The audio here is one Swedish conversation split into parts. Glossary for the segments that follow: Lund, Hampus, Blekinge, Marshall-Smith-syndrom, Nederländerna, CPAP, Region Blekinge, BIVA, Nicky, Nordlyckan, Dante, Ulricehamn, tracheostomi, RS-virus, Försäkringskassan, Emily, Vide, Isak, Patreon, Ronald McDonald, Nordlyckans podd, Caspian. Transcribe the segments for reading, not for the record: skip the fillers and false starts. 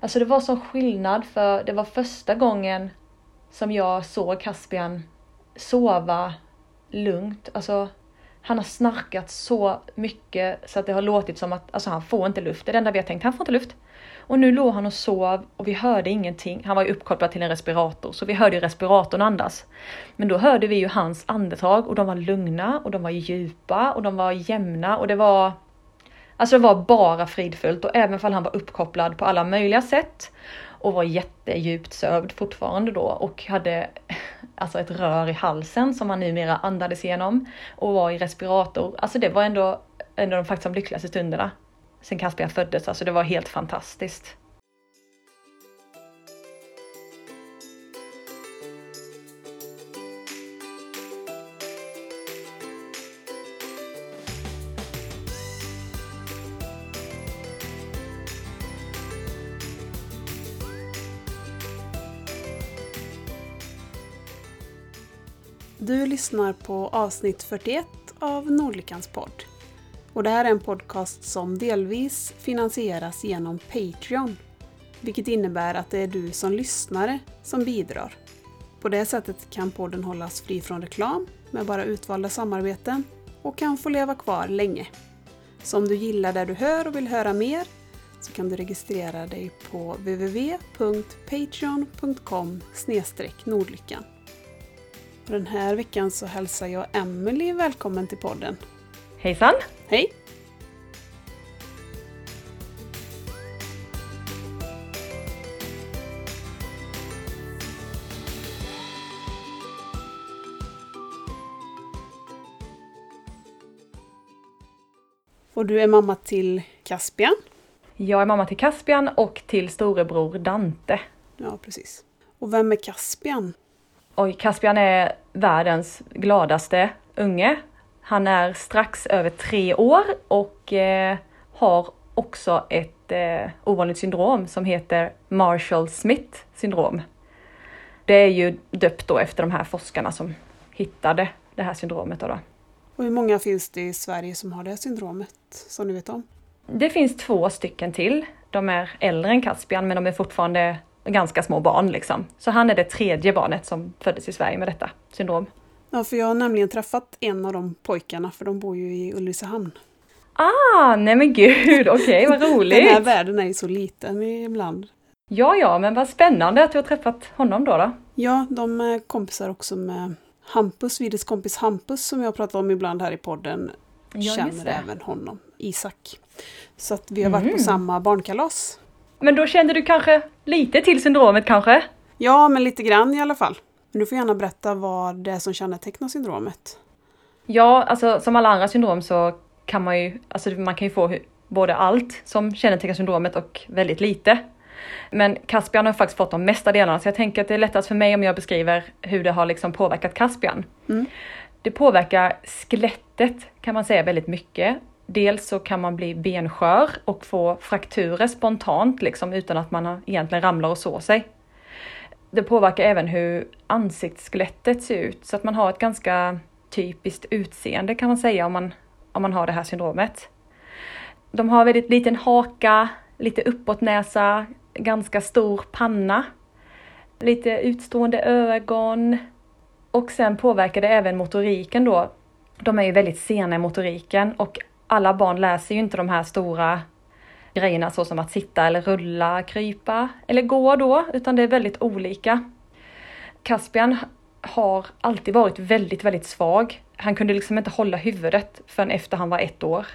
Alltså det var sån skillnad, för det var första gången som jag såg Caspian sova lugnt. Alltså han har snarkat så mycket så att det har låtit som att alltså, han får inte luft. Det är det enda vi har tänkt, han får inte luft. Och nu låg han och sov och vi hörde ingenting. Han var ju uppkopplad till en respirator så vi hörde ju respiratorn andas. Men då hörde vi ju hans andetag och de var lugna och de var djupa och de var jämna. Och det var, alltså det var bara fridfullt, och även om han var uppkopplad på alla möjliga sätt och var jättedjupt sövd fortfarande då och hade alltså ett rör i halsen som han numera andades igenom och var i respirator. Alltså det var ändå de faktiskt de lyckligaste stunderna sen Caspian föddes. Alltså det var helt fantastiskt. Du lyssnar på avsnitt 41 av Nordlyckans podd. Och det här är en podcast som delvis finansieras genom Patreon. Vilket innebär att det är du som lyssnare som bidrar. På det sättet kan podden hållas fri från reklam med bara utvalda samarbeten och kan få leva kvar länge. Så om du gillar det du hör och vill höra mer så kan du registrera dig på www.patreon.com/nordlyckan. Den här veckan så hälsar jag Emily välkommen till podden. Hejsan! Hej! Och du är mamma till Caspian? Jag är mamma till Caspian och till storebror Dante. Ja, precis. Och vem är Caspian? Och Caspian är världens gladaste unge. Han är strax över 3 år och har också ett ovanligt syndrom som heter Marshall-Smith-syndrom. Det är ju döpt då efter de här forskarna som hittade det här syndromet. Då. Och hur många finns det i Sverige som har det här syndromet som du vet om? Det finns 2 stycken till. De är äldre än Caspian men de är fortfarande ganska små barn liksom. Så han är det 3:e barnet som föddes i Sverige med detta syndrom. Ja, för jag har nämligen träffat en av de pojkarna, för de bor ju i Ulricehamn. Ah, nej men gud, okej, vad roligt. Den här världen är ju så liten ibland. Ja, men vad spännande att du har träffat honom då. Ja, de är kompisar också med Hampus, Vides kompis Hampus som jag pratar om ibland här i podden. Ja, känner även honom, Isak. Så att vi har varit på samma barnkalas. Men då kände du kanske lite till syndromet kanske? Ja, men lite grann i alla fall. Men du får gärna berätta vad det är som kännetecknar syndromet. Ja, alltså som alla andra syndrom så kan man ju, alltså man kan ju få både allt som kännetecknar syndromet och väldigt lite. Men Caspian har faktiskt fått de mesta delarna, så jag tänker att det är lättast för mig om jag beskriver hur det har liksom påverkat Caspian. Mm. Det påverkar skelettet kan man säga väldigt mycket. Dels så kan man bli benskör och få frakturer spontant liksom, utan att man egentligen ramlar och sår sig. Det påverkar även hur ansiktsskelettet ser ut. Så att man har ett ganska typiskt utseende kan man säga om man har det här syndromet. De har väldigt liten haka, lite uppåt näsa, ganska stor panna. Lite utstående ögon. Och sen påverkar det även motoriken då. De är ju väldigt sena i motoriken och alla barn läser ju inte de här stora grejerna så som att sitta eller rulla, krypa eller gå då, utan det är väldigt olika. Caspian har alltid varit väldigt, väldigt svag. Han kunde liksom inte hålla huvudet förrän efter han var 1 år.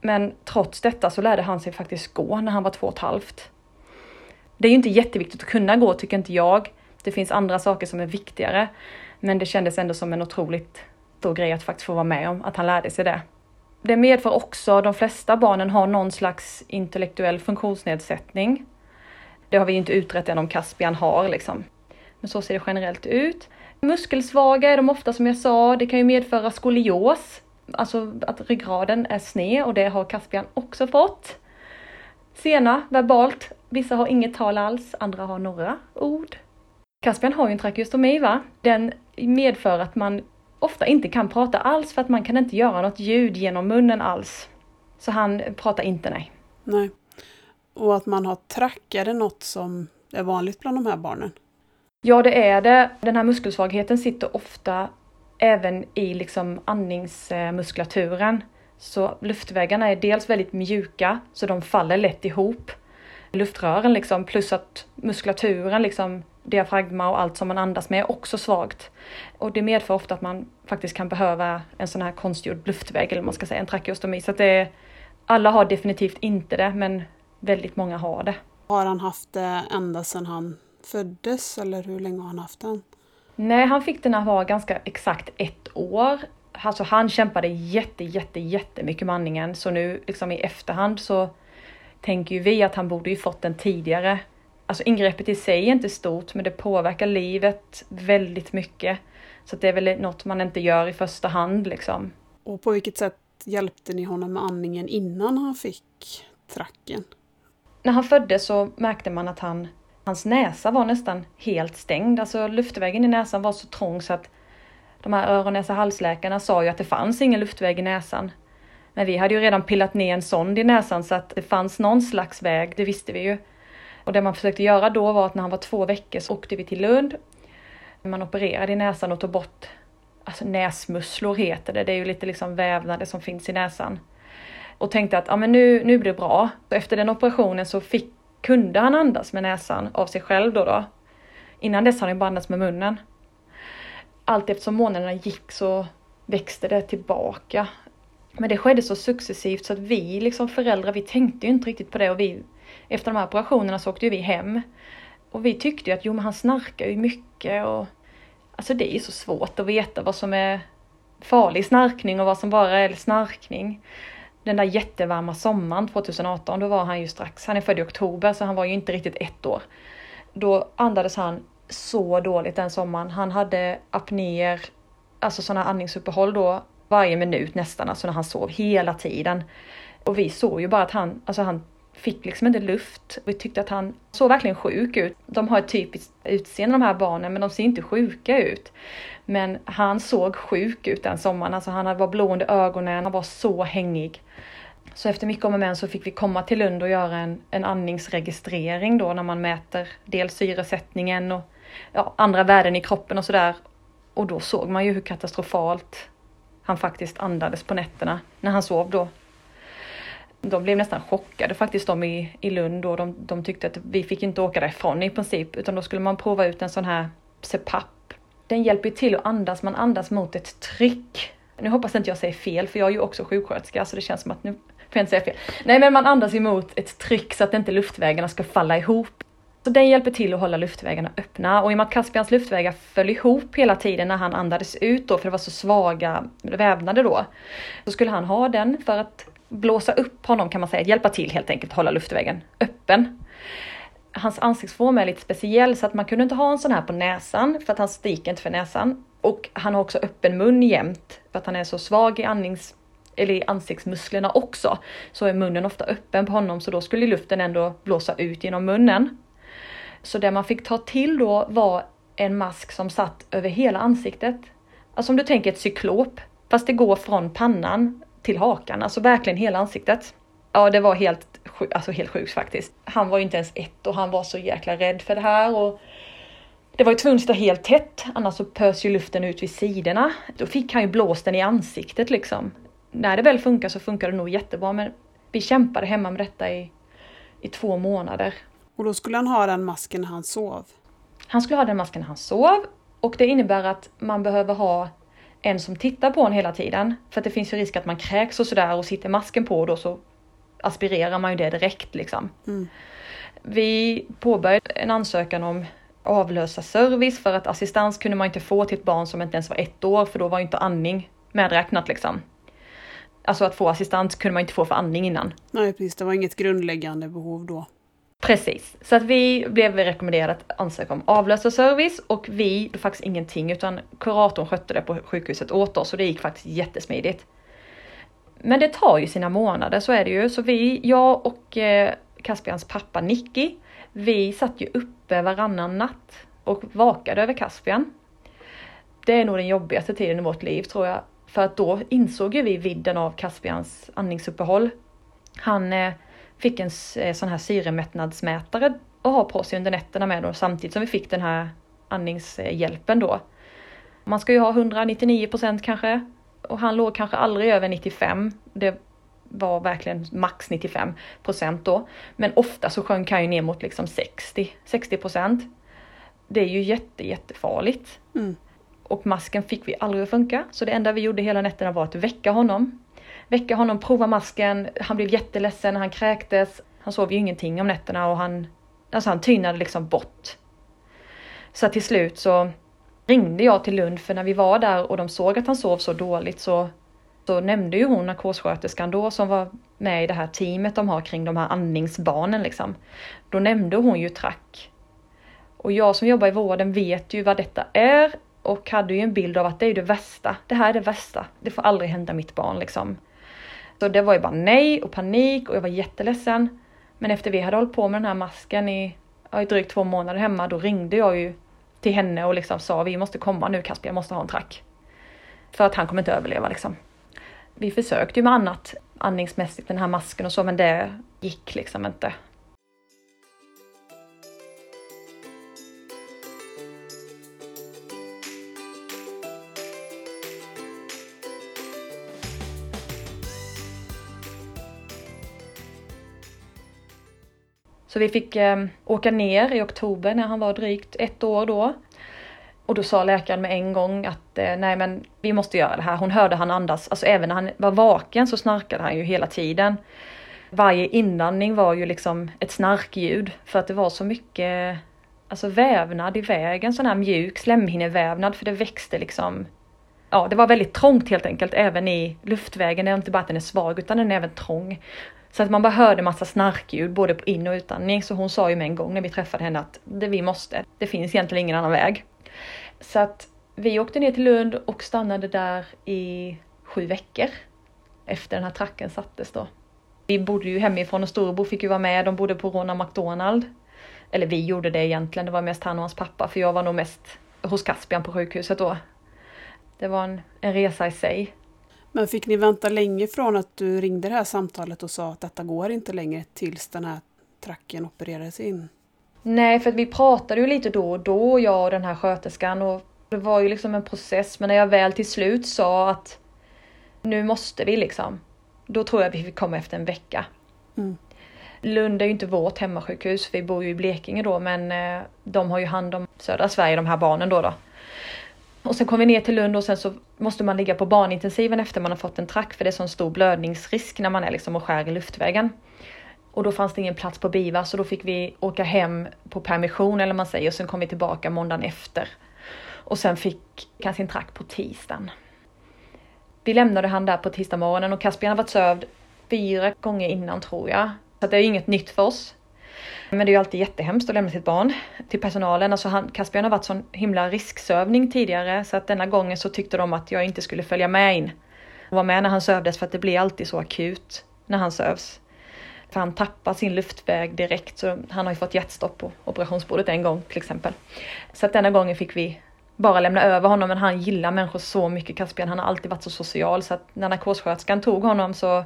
Men trots detta så lärde han sig faktiskt gå när han var 2,5. Det är ju inte jätteviktigt att kunna gå, tycker inte jag. Det finns andra saker som är viktigare. Men det kändes ändå som en otroligt stor grej att faktiskt få vara med om, att han lärde sig det. Det medför också att de flesta barnen har någon slags intellektuell funktionsnedsättning. Det har vi inte utrett än om Caspian har liksom. Men så ser det generellt ut. Muskelsvaga är de ofta som jag sa. Det kan ju medföra skolios. Alltså att ryggraden är sned och det har Caspian också fått. Sena, verbalt. Vissa har inget tal alls, andra har några ord. Caspian har ju en tracheostomi va? Den medför att man ofta inte kan prata alls för att man kan inte göra något ljud genom munnen alls. Så han pratar inte, nej. Och att man har track, är det något som är vanligt bland de här barnen? Ja, det är det. Den här muskelsvagheten sitter ofta även i liksom andningsmuskulaturen. Så luftvägarna är dels väldigt mjuka så de faller lätt ihop. Luftrören liksom, plus att muskulaturen, liksom, diafragma och allt som man andas med är också svagt. Och det medför ofta att man faktiskt kan behöva en sån här konstgjord luftväg, eller man ska säga en tracheostomi. Så att alla har definitivt inte det, men väldigt många har det. Har han haft det ända sedan han föddes, eller hur länge har han haft den? Nej, han fick den när han var ganska exakt 1 år. Alltså han kämpade jättemycket med andningen. Så nu liksom i efterhand så tänker ju vi att han borde ju fått den tidigare. Alltså ingreppet i sig är inte stort, men det påverkar livet väldigt mycket. Så att det är väl något man inte gör i första hand liksom. Och på vilket sätt hjälpte ni honom med andningen innan han fick tracken? När han föddes så märkte man att hans näsa var nästan helt stängd. Alltså luftvägen i näsan var så trång så att de här öron-näsa-halsläkarna sa ju att det fanns ingen luftväg i näsan. Men vi hade ju redan pillat ner en sond i näsan så att det fanns någon slags väg, det visste vi ju. Och det man försökte göra då var att när han var 2 veckor så åkte vi till Lund. Man opererade i näsan och tog bort, alltså näsmusslor heter det. Det är ju lite liksom vävnader som finns i näsan. Och tänkte att ja, men nu blir det bra. Så efter den operationen så kunde han andas med näsan av sig själv då. Innan dess hade han bara andats med munnen. Allt eftersom månaderna gick så växte det tillbaka. Men det skedde så successivt så att vi liksom föräldrar, vi tänkte ju inte riktigt på det. Och vi, efter de här operationerna så åkte vi hem. Och vi tyckte ju att men han snarkar ju mycket. Och, alltså det är ju så svårt att veta vad som är farlig snarkning och vad som bara är snarkning. Den där jättevarma sommaren 2018, då var han ju strax, han är född i oktober så han var ju inte riktigt 1 år. Då andades han så dåligt den sommaren. Han hade apnéer, alltså sådana andningsuppehåll då, varje minut nästan, alltså när han sov hela tiden. Och vi såg ju bara att han fick liksom inte luft. Vi tyckte att han såg verkligen sjuk ut. De har ett typiskt utseende de här barnen, men de ser inte sjuka ut. Men han såg sjuk ut den sommaren, alltså han var blå under ögonen, han var så hängig. Så efter mycket om och men så fick vi komma till Lund och göra en andningsregistrering då, när man mäter dels syresättningen och ja, andra värden i kroppen och sådär. Och då såg man ju hur katastrofalt han faktiskt andades på nätterna när han sov då. De blev nästan chockade faktiskt, de i Lund då. De tyckte att vi fick inte åka därifrån i princip, utan då skulle man prova ut en sån här CPAP. Den hjälper till att andas, man andas mot ett tryck. Nu hoppas inte jag säger fel, för jag är ju också sjuksköterska så det känns som att nu får jag inte säga fel. Nej, men man andas emot ett tryck så att inte luftvägarna ska falla ihop. Så den hjälper till att hålla luftvägarna öppna. Och i och med att Caspians luftvägar föll ihop hela tiden när han andades ut då, för det var så svaga vävnader då, så skulle han ha den för att blåsa upp honom kan man säga, hjälpa till helt enkelt hålla luftvägen öppen. Hans ansiktsform är lite speciell så att man kunde inte ha en sån här på näsan för att han stiker inte för näsan. Och han har också öppen mun jämt för att han är så svag i ansiktsmusklerna också. Så är munnen ofta öppen på honom, så då skulle luften ändå blåsa ut genom munnen. Så det man fick ta till då var en mask som satt över hela ansiktet. Alltså om du tänker ett cyklop, fast det går från pannan till hakan, alltså verkligen hela ansiktet. Ja, det var helt sjukt faktiskt. Han var ju inte ens 1 och han var så jäkla rädd för det här. Och det var ju tvungen att sitta helt tätt, annars så pös ju luften ut vid sidorna. Då fick han ju blåsten i ansiktet liksom. När det väl funkar så funkar det nog jättebra, men vi kämpade hemma med detta i 2 månader. Och då skulle han ha den masken när han sov? Han skulle ha den masken när han sov, och det innebär att man behöver ha en som tittar på en hela tiden. För att det finns ju risk att man kräks och sådär, och sitter masken på och då så aspirerar man ju det direkt liksom. Mm. Vi påbörjade en ansökan om avlösa service, för att assistans kunde man inte få till ett barn som inte ens var 1 år, för då var ju inte andning medräknat liksom. Alltså att få assistans kunde man inte få för andning innan. Nej precis, det var inget grundläggande behov då. Precis, så att vi blev rekommenderade att ansöka om avlösarservice, och vi gjorde faktiskt ingenting utan kuratorn skötte det på sjukhuset åt oss, och det gick faktiskt jättesmidigt. Men det tar ju sina månader, så är det ju. Så jag och Caspians pappa Nicky, vi satt ju uppe varannan natt och vakade över Caspian. Det är nog den jobbigaste tiden i vårt liv tror jag, för att då insåg ju vi vidden av Caspians andningsuppehåll. Han fick en sån här syremättnadsmätare att ha på sig under nätterna med dem, samtidigt som vi fick den här andningshjälpen då. Man ska ju ha 199% kanske, och han låg kanske aldrig över 95%. Det var verkligen max 95% då. Men ofta så sjönk han ju ner mot liksom 60%. Det är ju jättefarligt. Mm. Och masken fick vi aldrig att funka. Så det enda vi gjorde hela nätterna var att väcka honom, prova masken. Han blev jätteledsen, han kräktes. Han sov ju ingenting om nätterna och han tynade liksom bort. Så till slut så ringde jag till Lund, för när vi var där och de såg att han sov så dåligt så nämnde ju hon narkossköterskan då, som var med i det här teamet de har kring de här andningsbarnen liksom. Då nämnde hon ju track. Och jag som jobbar i vården vet ju vad detta är och hade ju en bild av att det är det värsta. Det här är det värsta. Det får aldrig hända mitt barn liksom. Så det var ju bara nej och panik och jag var jätteledsen. Men efter vi hade hållit på med den här masken i drygt 2 månader hemma, då ringde jag ju till henne och liksom sa, vi måste komma nu Caspian, jag måste ha en track. För att han kommer inte överleva liksom. Vi försökte ju med annat andningsmässigt, den här masken och så, men det gick liksom inte. Så vi fick åka ner i oktober när han var drygt 1 år då. Och då sa läkaren med en gång att nej, men vi måste göra det här. Hon hörde han andas. Alltså även när han var vaken så snarkade han ju hela tiden. Varje inandning var ju liksom ett snarkljud. För att det var så mycket alltså vävnad i vägen. Sån här mjuk slemhinnevävnad. För det växte liksom. Ja, det var väldigt trångt helt enkelt. Även i luftvägen. Det är inte bara att den är svag utan den är även trång. Så att man bara hörde massa snarkljud både på in- och utandning. Så hon sa ju med en gång när vi träffade henne att vi måste. Det finns egentligen ingen annan väg. Så att vi åkte ner till Lund och stannade där i 7 veckor efter den här tracken sattes då. Vi bodde ju hemifrån och Storbo fick ju vara med. De bodde på Ronald McDonald. Eller vi gjorde det egentligen. Det var mest han och hans pappa, för jag var nog mest hos Caspian på sjukhuset då. Det var en resa i sig. Men fick ni vänta länge från att du ringde det här samtalet och sa att detta går inte längre tills den här tracken opererades in? Nej, för att vi pratade ju lite då och då, jag och den här sköterskan. Och det var ju liksom en process, men när jag väl till slut sa att nu måste vi liksom. Då tror jag att vi fick komma efter 1 vecka. Mm. Lund är ju inte vårt hemmasjukhus, vi bor ju i Blekinge då. Men de har ju hand om södra Sverige, de här barnen då. Och sen kom vi ner till Lund och sen så måste man ligga på barnintensiven efter man har fått en track. För det är sån stor blödningsrisk när man är liksom och skär i luftvägen. Och då fanns det ingen plats på BIVA, så då fick vi åka hem på permission eller man säger. Och sen kom vi tillbaka måndagen efter. Och sen fick han sin track på tisdagen. Vi lämnade han där på tisdag morgonen och Caspian har varit sövd 4 gånger innan tror jag. Så det är ju inget nytt för oss. Men det är ju alltid jättehemskt att lämna sitt barn till personalen. Alltså Caspian har varit sån himla risksövning tidigare. Så att denna gången så tyckte de att jag inte skulle följa med in. Och vara med när han sövdes, för att det blir alltid så akut när han sövs. För han tappar sin luftväg direkt. Så han har ju fått hjärtstopp på operationsbordet en gång till exempel. Så att denna gången fick vi bara lämna över honom. Men han gillar människor så mycket, Caspian. Han har alltid varit så social. Så att när narkossköterskan tog honom så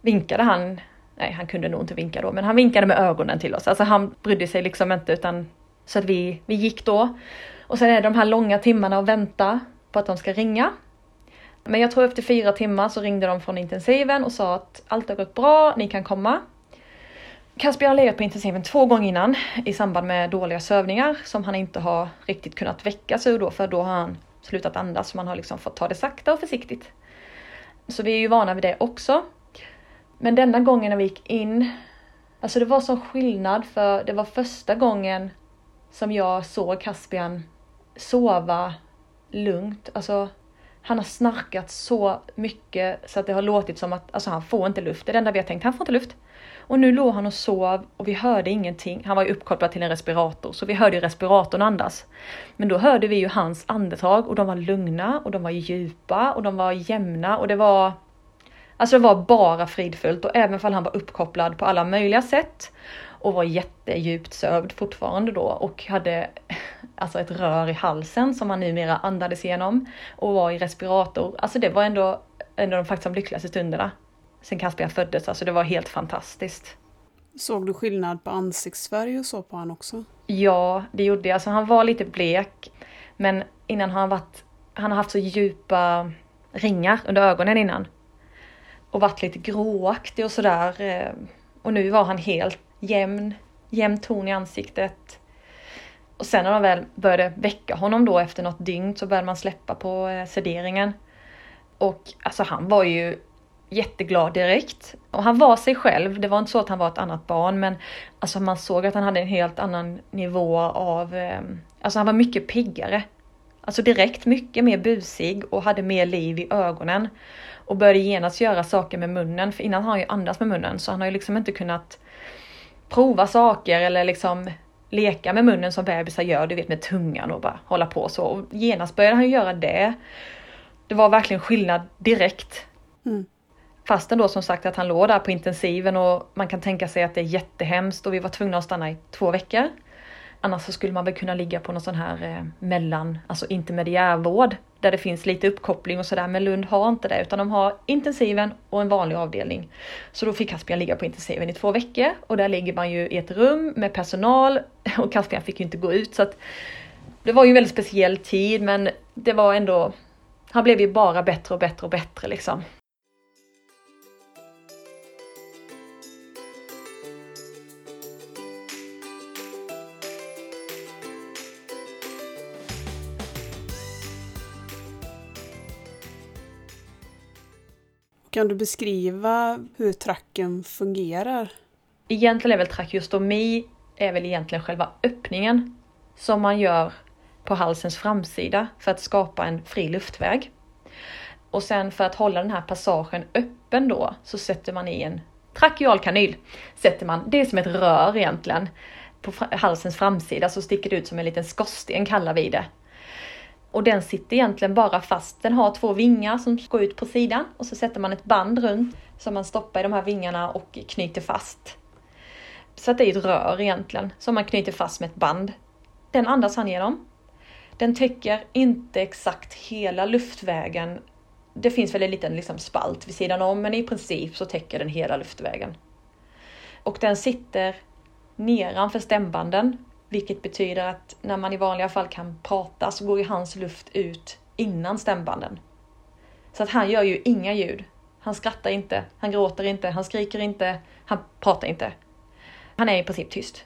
vinkade han. Nej, han kunde nog inte vinka då. Men han vinkade med ögonen till oss. Alltså han brydde sig liksom inte. Utan, så att vi gick då. Och sen är det de här långa timmarna att vänta på att de ska ringa. Men jag tror efter 4 timmar så ringde de från intensiven och sa att allt har gått bra, ni kan komma. Caspian har legat på intensiven 2 gånger innan i samband med dåliga sövningar som han inte har riktigt kunnat väckas ur då, för då har han slutat andas, så man har liksom fått ta det sakta och försiktigt. Så vi är ju vana vid det också. Men denna gången när vi gick in, alltså det var sån skillnad, för det var första gången som jag såg Caspian sova lugnt. Alltså han har snarkat så mycket så att det har låtit som att alltså, han får inte luft. Det är det enda vi har tänkt, han får inte luft. Och nu låg han och sov och vi hörde ingenting. Han var ju uppkopplad till en respirator, så vi hörde ju respiratorn andas. Men då hörde vi ju hans andetag och de var lugna och de var djupa och de var jämna. Och det var bara fridfullt, och även om han var uppkopplad på alla möjliga sätt. Och var jättedjupt sövd fortfarande då. Och hade alltså ett rör i halsen som han numera andades igenom. Och var i respirator. Alltså det var ändå de faktiskt de lyckligaste stunderna. sen Caspian föddes. Alltså det var helt fantastiskt. Såg du skillnad på ansiktsfärg och så på han också? Ja, det gjorde jag. Alltså han var lite blek. Men innan har han har haft så djupa ringar under ögonen innan. Och varit lite gråaktig och sådär. Och nu var han helt jämn ton i ansiktet. Och sen när de väl började väcka honom då efter något dygn så började man släppa på sederingen. Och alltså han var ju jätteglad direkt. Och han var sig själv. Det var inte så att han var ett annat barn. Men alltså man såg att han hade en helt annan nivå av... Alltså han var mycket piggare. Alltså direkt mycket mer busig och hade mer liv i ögonen. Och började genast göra saker med munnen. För innan har han ju andats med munnen. Så han har ju liksom inte kunnat prova saker eller liksom... leka med munnen som bebisar gör, du vet, med tungan och bara hålla på så. Och genast började han göra det. Det var verkligen skillnad direkt. Mm. Fastän då som sagt att han låg där på intensiven och man kan tänka sig att det är jättehemskt och vi var tvungna att stanna i 2 veckor. Annars så skulle man väl kunna ligga på någon sån här mellan, alltså intermediärvård där det finns lite uppkoppling och sådär. Men Lund har inte det utan de har intensiven och en vanlig avdelning. Så då fick Caspian ligga på intensiven i 2 veckor. Och där ligger man ju i ett rum med personal och Caspian fick ju inte gå ut. Så att det var ju en väldigt speciell tid men det var ändå, han blev ju bara bättre och bättre och bättre liksom. Kan du beskriva hur tracken fungerar? Egentligen är väl tracheostomi är väl egentligen själva öppningen som man gör på halsens framsida för att skapa en fri luftväg. Och sen för att hålla den här passagen öppen då så sätter man i en trachealkanyl. Sätter man, det är som ett rör egentligen. På halsens framsida så sticker det ut som en liten skorsten kallar vi det. Och den sitter egentligen bara fast. Den har 2 vingar som går ut på sidan. Och så sätter man ett band runt som man stoppar i de här vingarna och knyter fast. Så att det är ett rör egentligen som man knyter fast med ett band. Den andas han genom. Den täcker inte exakt hela luftvägen. Det finns väl en liten liksom spalt vid sidan om. Men i princip så täcker den hela luftvägen. Och den sitter nedanför stämbanden. Vilket betyder att när man i vanliga fall kan prata så går ju hans luft ut innan stämbanden. Så att han gör ju inga ljud. Han skrattar inte, han gråter inte, han skriker inte, han pratar inte. Han är i princip tyst.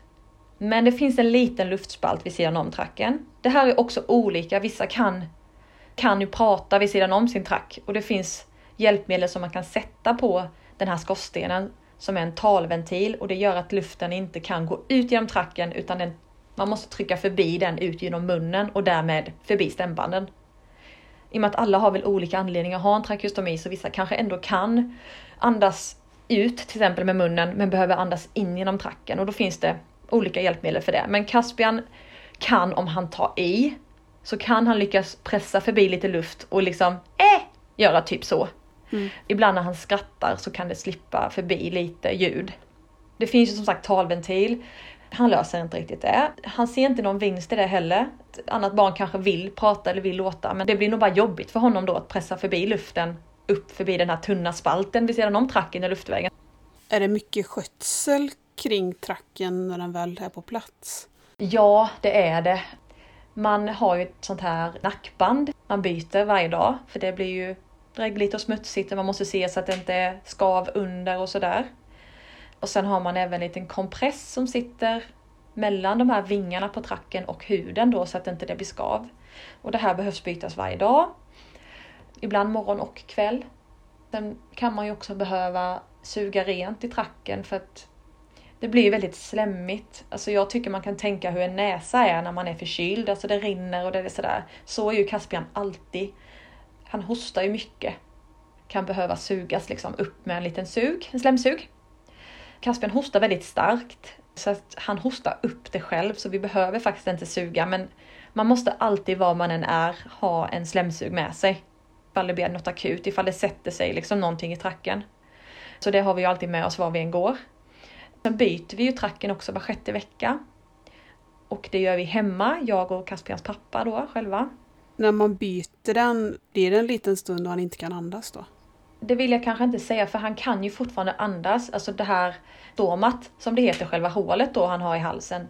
Men det finns en liten luftspalt vid sidan om tracken. Det här är också olika. Vissa kan ju prata vid sidan om sin track. Och det finns hjälpmedel som man kan sätta på den här skorstenen som är en talventil. Och det gör att luften inte kan gå ut genom tracken utan den man måste trycka förbi den ut genom munnen och därmed förbi stämbanden. I och med att alla har väl olika anledningar att ha en tracheostomi så vissa kanske ändå kan andas ut till exempel med munnen men behöver andas in genom tracken. Och då finns det olika hjälpmedel för det. Men Caspian kan, om han tar i, så kan han lyckas pressa förbi lite luft och liksom göra typ så. Mm. Ibland när han skrattar så kan det slippa förbi lite ljud. Det finns ju som sagt talventil. Han löser inte riktigt det. Han ser inte någon vinst i det heller. Ett annat barn kanske vill prata eller vill låta. Men det blir nog bara jobbigt för honom då att pressa förbi luften. Upp förbi den här tunna spalten vid sidan om tracken i luftvägen. Är det mycket skötsel kring tracken när den väl är på plats? Ja, det är det. Man har ju ett sånt här nackband. Man byter varje dag. För det blir ju drägligt och smutsigt. Och man måste se så att det inte är skav under och sådär. Och sen har man även en liten kompress som sitter mellan de här vingarna på tracken och huden då så att inte det blir skav. Och det här behövs bytas varje dag. Ibland morgon och kväll. Sen kan man ju också behöva suga rent i tracken för att det blir väldigt slemmigt. Alltså jag tycker man kan tänka hur en näsa är när man är förkyld. Alltså det rinner och det är sådär. Så är ju Caspian alltid. Han hostar ju mycket. Kan behöva sugas liksom upp med en liten sug, en slemsug. Caspian hostar väldigt starkt så att han hostar upp det själv så vi behöver faktiskt inte suga. Men man måste alltid, var man än är, ha en slemsug med sig. Ifall det blir något akut, ifall det sätter sig liksom någonting i tracken. Så det har vi ju alltid med oss var vi än går. Sen byter vi ju tracken också var 6:e vecka. Och det gör vi hemma, jag och Caspians pappa då själva. När man byter den, blir det en liten stund då han inte kan andas då? det vill jag kanske inte säga, för han kan ju fortfarande andas. Alltså det här stomat, som det heter, själva hålet då han har i halsen,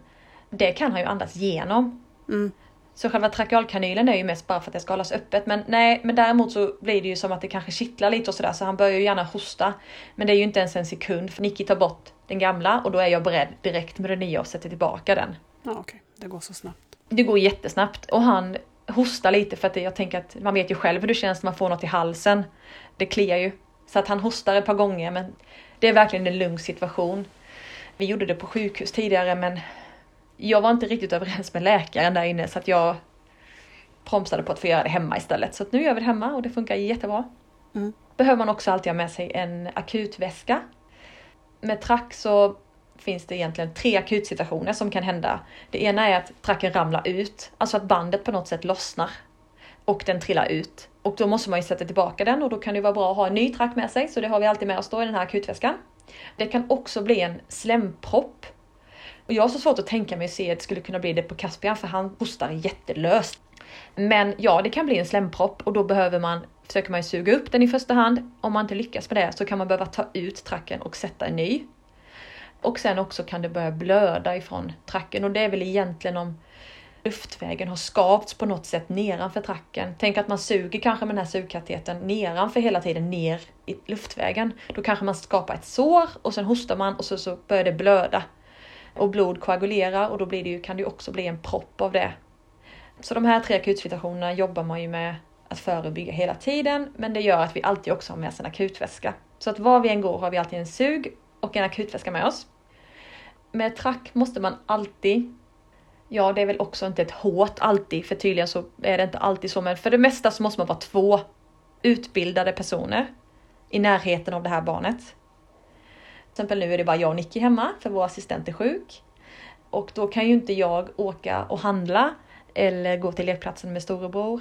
det kan han ju andas genom. Mm. Så själva trakealkanylen är ju mest bara för att det ska hållas öppet. Men nej, men däremot så blir det ju som att det kanske kittlar lite och sådär. Så han börjar ju gärna hosta. Men det är ju inte ens en sekund. För Nicky tar bort den gamla och då är jag beredd direkt med den nya och sätter tillbaka den. Ja, okej. Det går så snabbt. Det går jättesnabbt. Och han hostar lite för att jag tänker att man vet ju själv hur det känns när man får något i halsen. Det kliar ju. Så att han hostar ett par gånger, men det är verkligen en lugn situation. Vi gjorde det på sjukhus tidigare, men jag var inte riktigt överens med läkaren där inne, så att jag promsade på att få göra det hemma istället. Så att nu gör vi det hemma och det funkar jättebra. Mm. Behöver man också alltid ha med sig en akutväska. Med track så finns det egentligen 3 akutsituationer som kan hända. Det ena är att tracken ramlar ut, alltså att bandet på något sätt lossnar och den trillar ut. Och då måste man ju sätta tillbaka den och då kan det vara bra att ha en ny track med sig. Så det har vi alltid med oss då i den här akutväskan. Det kan också bli en slempropp. Och jag har så svårt att tänka mig att se att det skulle kunna bli det på Caspian, för han hostar jättelöst. Men ja, det kan bli en slempropp och då försöker man ju suga upp den i första hand. Om man inte lyckas med det så kan man behöva ta ut tracken och sätta en ny. Och sen också kan det börja blöda ifrån tracken, och det är väl egentligen om luftvägen har skavts på något sätt nedanför tracken. Tänk att man suger kanske med den här sugkatetern nedanför hela tiden ner i luftvägen. Då kanske man skapar ett sår och sen hostar man och så börjar det blöda. Och blod koagulerar och då blir det kan det ju också bli en propp av det. Så de här 3 akutsituationerna jobbar man ju med att förebygga hela tiden. Men det gör att vi alltid också har med oss en akutväska. Så att var vi än går har vi alltid en sug och en akutväska med oss. Med track måste man alltid... Ja, det är väl också inte ett hårt alltid. För tydligen så är det inte alltid så. Men för det mesta så måste man vara 2 utbildade personer i närheten av det här barnet. Till exempel nu är det bara jag och Nicky hemma för vår assistent är sjuk. Och då kan ju inte jag åka och handla eller gå till lekplatsen med storebror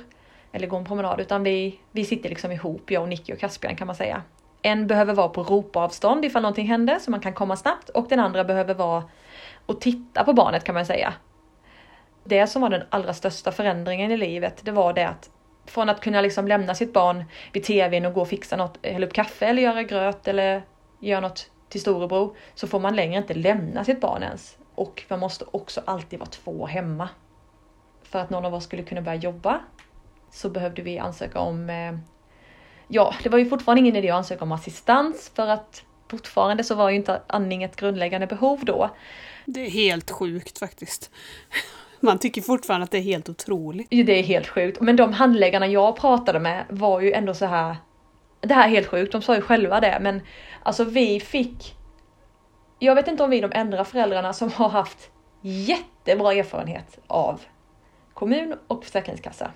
eller gå en promenad. Utan vi sitter liksom ihop, jag och Nicky och Caspian kan man säga. En behöver vara på ropavstånd ifall någonting händer så man kan komma snabbt. Och den andra behöver vara och titta på barnet kan man säga. Det som var den allra största förändringen i livet, det var det att från att kunna liksom lämna sitt barn vid tvn och gå och fixa något, hälla upp kaffe eller göra gröt eller göra något till storebror, så får man längre inte lämna sitt barn ens. Och man måste också alltid vara 2 hemma. För att någon av oss skulle kunna börja jobba så behövde vi ansöka om... Ja, det var ju fortfarande ingen idé att ansöka om assistans, för att fortfarande så var ju inte andning ett grundläggande behov då. Det är helt sjukt faktiskt. Man tycker fortfarande att det är helt otroligt. Det är helt sjukt. Men de handläggarna jag pratade med var ju ändå så här... Det här är helt sjukt, de sa ju själva det. Men alltså vi fick... Jag vet inte om vi är de enda föräldrarna som har haft jättebra erfarenhet av kommun och försäkringskassa.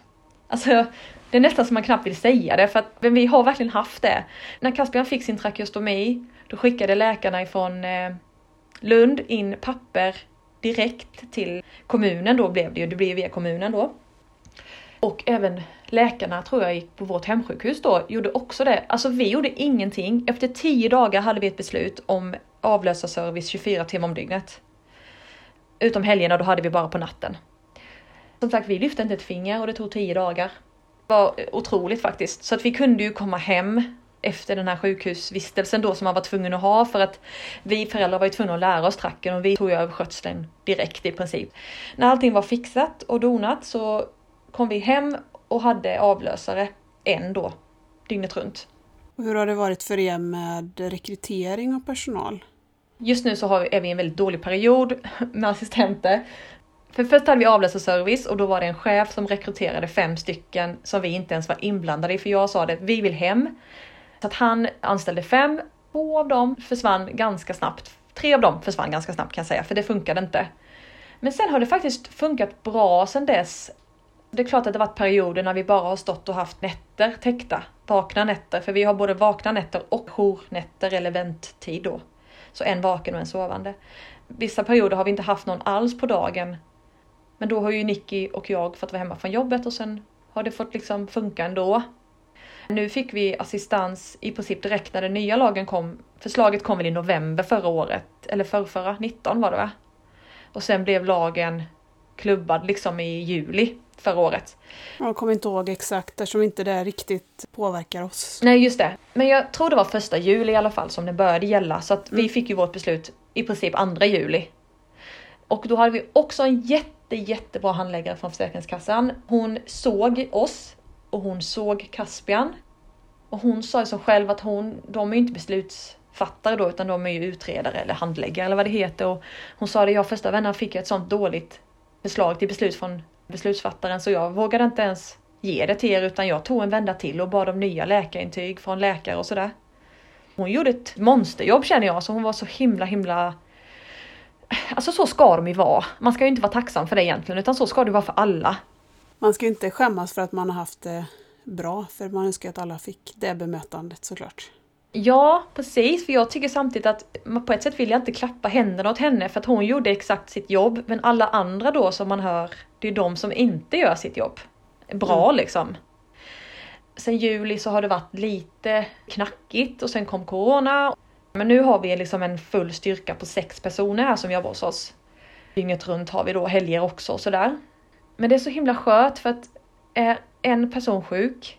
Alltså det är nästan som man knappt vill säga det. För att vi har verkligen haft det. När Caspian fick sin trakeostomi, då skickade läkarna från Lund in papper direkt till kommunen. Då blev det ju, det blev via kommunen då. Och även läkarna tror jag gick på vårt hemsjukhus då, gjorde också det. Alltså vi gjorde ingenting. Efter 10 dagar hade vi ett beslut om avlösarservice 24 timmar om dygnet. Utom helgerna, då hade vi bara på natten. Som sagt, vi lyfte inte ett finger och det tog 10 dagar. Det var otroligt faktiskt. Så att vi kunde ju komma hem efter den här sjukhusvistelsen då som man var tvungen att ha, för att vi föräldrar var ju tvungna att lära oss tracken och vi tog över skötseln direkt i princip. När allting var fixat och donat så kom vi hem och hade avlösare ändå, dygnet runt. Hur har det varit för er med rekrytering av personal? Just nu så är vi i en väldigt dålig period med assistenter. För först hade vi avlösarservice och då var det en chef som rekryterade 5 stycken som vi inte ens var inblandade i. För jag sa det, vi vill hem. Så att han anställde 5, 2 av dem försvann ganska snabbt. 3 av dem försvann ganska snabbt kan jag säga, för det funkade inte. Men sen har det faktiskt funkat bra sedan dess. Det är klart att det har varit perioder när vi bara har stått och haft nätter täckta. Vakna nätter, för vi har både vakna nätter och journätter eller vänttid då. Så en vaken och en sovande. Vissa perioder har vi inte haft någon alls på dagen. Men då har ju Nicky och jag fått vara hemma från jobbet och sen har det fått liksom funka ändå. Nu fick vi assistans i princip direkt när den nya lagen kom. Förslaget kom väl i november förra året, eller förrförra, 19 var det va? Och sen blev lagen klubbad liksom i juli. förra året. Jag kommer inte ihåg exakt eftersom inte det riktigt påverkar oss. Nej, just det. Men jag tror det var 1 juli i alla fall som det började gälla. Så att vi fick ju vårt beslut i princip 2 juli. Och då hade vi också en jättebra handläggare från Försäkringskassan. Hon såg oss och hon såg Caspian. Och hon sa ju så själv att de är ju inte beslutsfattare då, utan de är ju utredare eller handläggare eller vad det heter. Och hon sa att jag första vänner fick ett sånt dåligt förslag till beslut från beslutsfattaren så jag vågade inte ens ge det till er, utan jag tog en vända till och bad om nya läkarintyg från läkare och sådär. Hon gjorde ett monsterjobb känner jag, så hon var så himla... Alltså så ska de ju vara. Man ska ju inte vara tacksam för det egentligen, utan så ska det vara för alla. Man ska inte skämmas för att man har haft det bra, för man önskar att alla fick det bemötandet såklart. Ja, precis. För jag tycker samtidigt att på ett sätt vill jag inte klappa händerna åt henne för att hon gjorde exakt sitt jobb. Men alla andra då som man hör, det är de som inte gör sitt jobb. Bra liksom. Sen juli så har det varit lite knackigt och sen kom corona. Men nu har vi liksom en full styrka på 6 personer här som jobbar hos oss. Dygnet runt har vi då helger också och sådär. Men det är så himla skört för att är en person sjuk.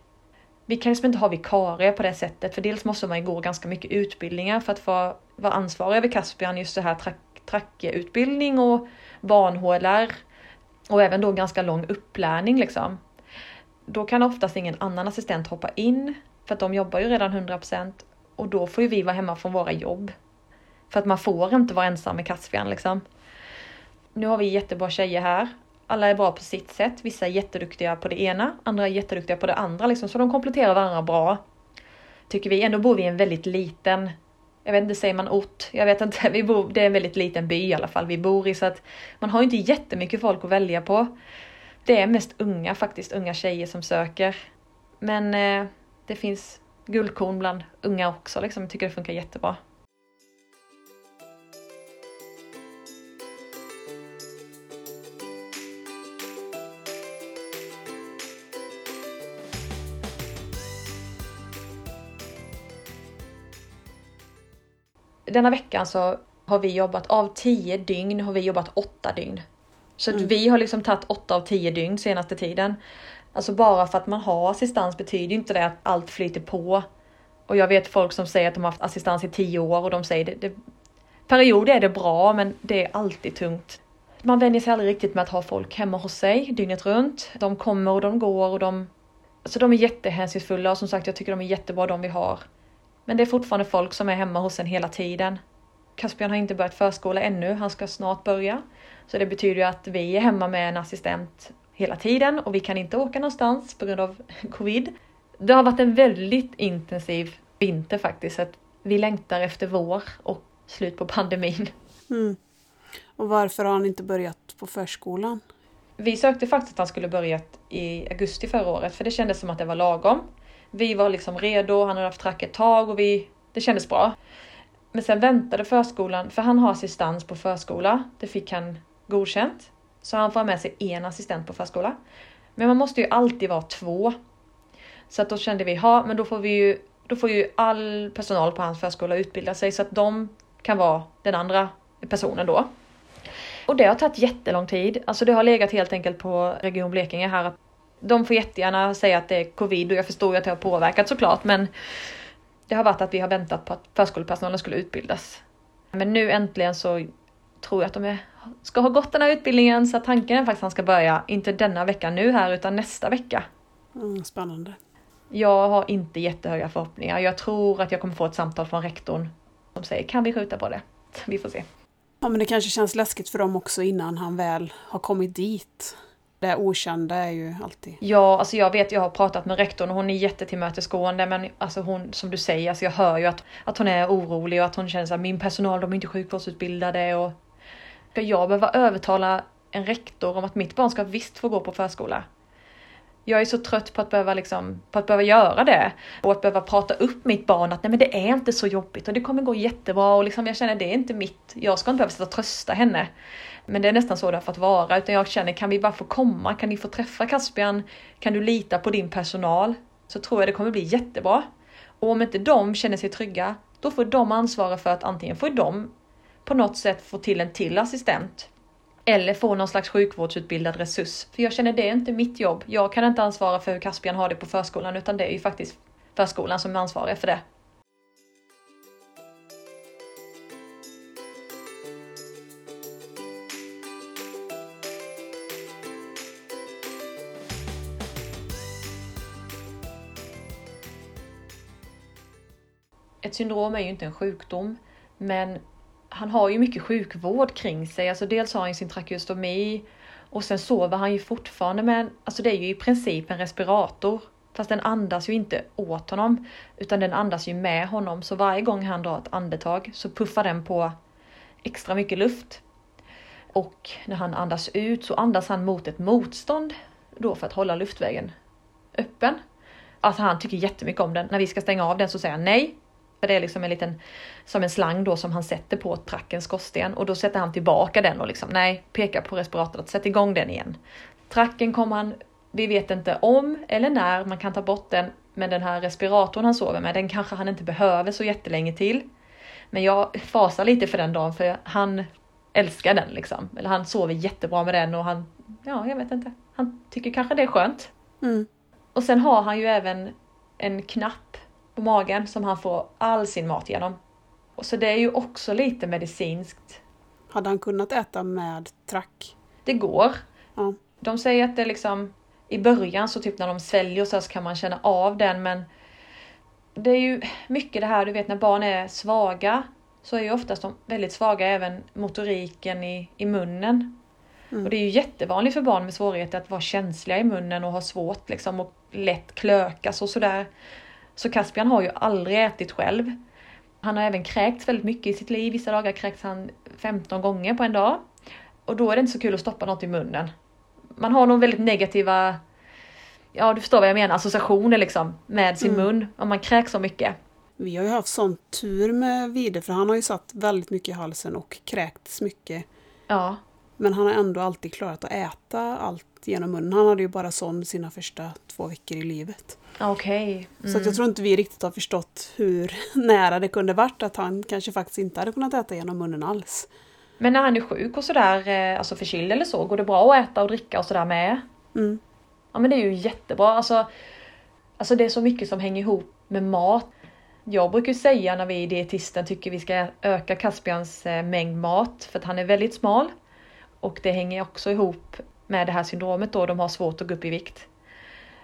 Vi kan liksom inte ha vikarie på det sättet. För dels måste man gå ganska mycket utbildningar för att vara ansvarig över Caspian. Just det här trackeutbildning och barn-HLR. Och även då ganska lång upplärning liksom. Då kan oftast ingen annan assistent hoppa in. För att de jobbar ju redan 100%. Och då får ju vi vara hemma från våra jobb. För att man får inte vara ensam med Caspian liksom. Nu har vi jättebra tjejer här. Alla är bra på sitt sätt. Vissa är jätteduktiga på det ena. Andra är jätteduktiga på det andra. Liksom. Så de kompletterar varandra bra. Tycker vi. Ändå bor vi i en väldigt liten... Jag vet inte, säger man ort? Jag vet inte. Det är en väldigt liten by i alla fall vi bor i. Så att man har ju inte jättemycket folk att välja på. Det är mest unga tjejer som söker. Men det finns guldkorn bland unga också. Liksom. Jag tycker det funkar jättebra. Denna veckan så har vi jobbat av 10 dygn har vi jobbat 8 dygn. Så att vi har liksom tagit 8 av 10 dygn senaste tiden. Alltså bara för att man har assistans betyder inte det att allt flyter på. Och jag vet folk som säger att de har haft assistans i 10 år och de säger det period är det bra men det är alltid tungt. Man vänjer sig aldrig riktigt med att ha folk hemma hos sig dygnet runt. De kommer och de går och alltså de är jättehänsynsfulla och som sagt jag tycker de är jättebra de vi har. Men det är fortfarande folk som är hemma hos en hela tiden. Caspian har inte börjat förskola ännu. Han ska snart börja. Så det betyder ju att vi är hemma med en assistent hela tiden. Och vi kan inte åka någonstans på grund av covid. Det har varit en väldigt intensiv vinter faktiskt. Så att vi längtar efter vår och slut på pandemin. Mm. Och varför har han inte börjat på förskolan? Vi sökte faktiskt att han skulle börjat i augusti förra året. För det kändes som att det var lagom. Vi var liksom redo, han hade haft track ett tag och det kändes bra. Men sen väntade förskolan, för han har assistans på förskola. Det fick han godkänt. Så han får med sig en assistent på förskola. Men man måste ju alltid vara 2. Så att då kände vi, men då får ju all personal på hans förskola utbilda sig. Så att de kan vara den andra personen då. Och det har tagit jättelång tid. Alltså det har legat helt enkelt på Region Blekinge här att de får jättegärna säga att det är covid och jag förstår ju att det har påverkat såklart. Men det har varit att vi har väntat på att förskolepersonalen skulle utbildas. Men nu äntligen så tror jag att de ska ha gått den här utbildningen. Så tanken är faktiskt att han ska börja, inte denna vecka nu här utan nästa vecka. Spännande. Jag har inte jättehöga förhoppningar. Jag tror att jag kommer få ett samtal från rektorn som säger kan vi skjuta på det? Vi får se. Ja men det kanske känns läskigt för dem också innan han väl har kommit dit. Det okända är ju alltid... Ja, alltså jag vet, jag har pratat med rektorn och hon är jättetillmötesgående. Men alltså hon, som du säger, alltså jag hör ju att hon är orolig och att hon känner att min personal, de är inte sjukvårdsutbildade. Och... Ska jag behöva övertala en rektor om att mitt barn ska visst få gå på förskola? Jag är så trött på att behöva göra det. Och att behöva prata upp mitt barn att nej men det är inte så jobbigt och det kommer gå jättebra. Och liksom, jag känner det är inte mitt, jag ska inte behöva sitta och trösta henne. Men det är nästan så det har fått vara. Utan jag känner, kan vi bara få komma? Kan ni få träffa Caspian? Kan du lita på din personal? Så tror jag det kommer bli jättebra. Och om inte de känner sig trygga, då får de ansvara för att antingen får de på något sätt få till en till assistent. Eller få någon slags sjukvårdsutbildad resurs. För jag känner det är inte mitt jobb. Jag kan inte ansvara för hur Caspian har det på förskolan. Utan det är ju faktiskt förskolan som är ansvarig för det. Ett syndrom är ju inte en sjukdom. Men han har ju mycket sjukvård kring sig. Alltså dels har han sin trakeostomi och sen sover han ju fortfarande med, alltså det är ju i princip en respirator. Fast den andas ju inte åt honom utan den andas ju med honom. Så varje gång han drar ett andetag så puffar den på extra mycket luft. Och när han andas ut så andas han mot ett motstånd då för att hålla luftvägen öppen. Alltså han tycker jättemycket om den. När vi ska stänga av den så säger han nej. Det är liksom en liten, som en slang då som han sätter på trackens skorsten. Och då sätter han tillbaka den och liksom, nej, pekar på respiratorn att sätta igång den igen. Tracken kommer han, vi vet inte om eller när man kan ta bort den. Men den här respiratorn han sover med, den kanske han inte behöver så jättelänge till. Men jag fasar lite för den dagen för han älskar den liksom. Eller han sover jättebra med den och han, ja jag vet inte, han tycker kanske det är skönt. Mm. Och sen har han ju även en knapp på magen som han får all sin mat genom. Och så det är ju också lite medicinskt. Hade han kunnat äta med track? Det går. Ja. De säger att det liksom i början så typ när de sväljer så kan man känna av den, men det är ju mycket det här du vet när barn är svaga så är ju oftast de väldigt svaga även motoriken i munnen. Mm. Och det är ju jättevanligt för barn med svårigheter att vara känsliga i munnen och ha svårt liksom och lätt klökas och sådär. Så Caspian har ju aldrig ätit själv. Han har även kräkts väldigt mycket i sitt liv. Vissa dagar kräks han 15 gånger på en dag. Och då är det inte så kul att stoppa något i munnen. Man har nog väldigt negativa, ja du förstår vad jag menar, associationer liksom med sin mun. Om man kräks så mycket. Vi har ju haft sån tur med Vide för han har ju satt väldigt mycket i halsen och kräkts mycket. Ja. Men han har ändå alltid klarat att äta allt genom munnen. Han hade ju bara sån sina första 2 veckor i livet. Okej. Okay. Mm. Så att jag tror inte vi riktigt har förstått hur nära det kunde varit att han kanske faktiskt inte hade kunnat äta genom munnen alls. Men när han är sjuk och sådär, alltså förkyld eller så, går det bra att äta och dricka och sådär med? Mm. Ja men det är ju jättebra. Alltså det är så mycket som hänger ihop med mat. Jag brukar säga när vi i dietisten tycker vi ska öka Caspians mängd mat för att han är väldigt smal. Och det hänger också ihop med det här syndromet då, de har svårt att gå upp i vikt.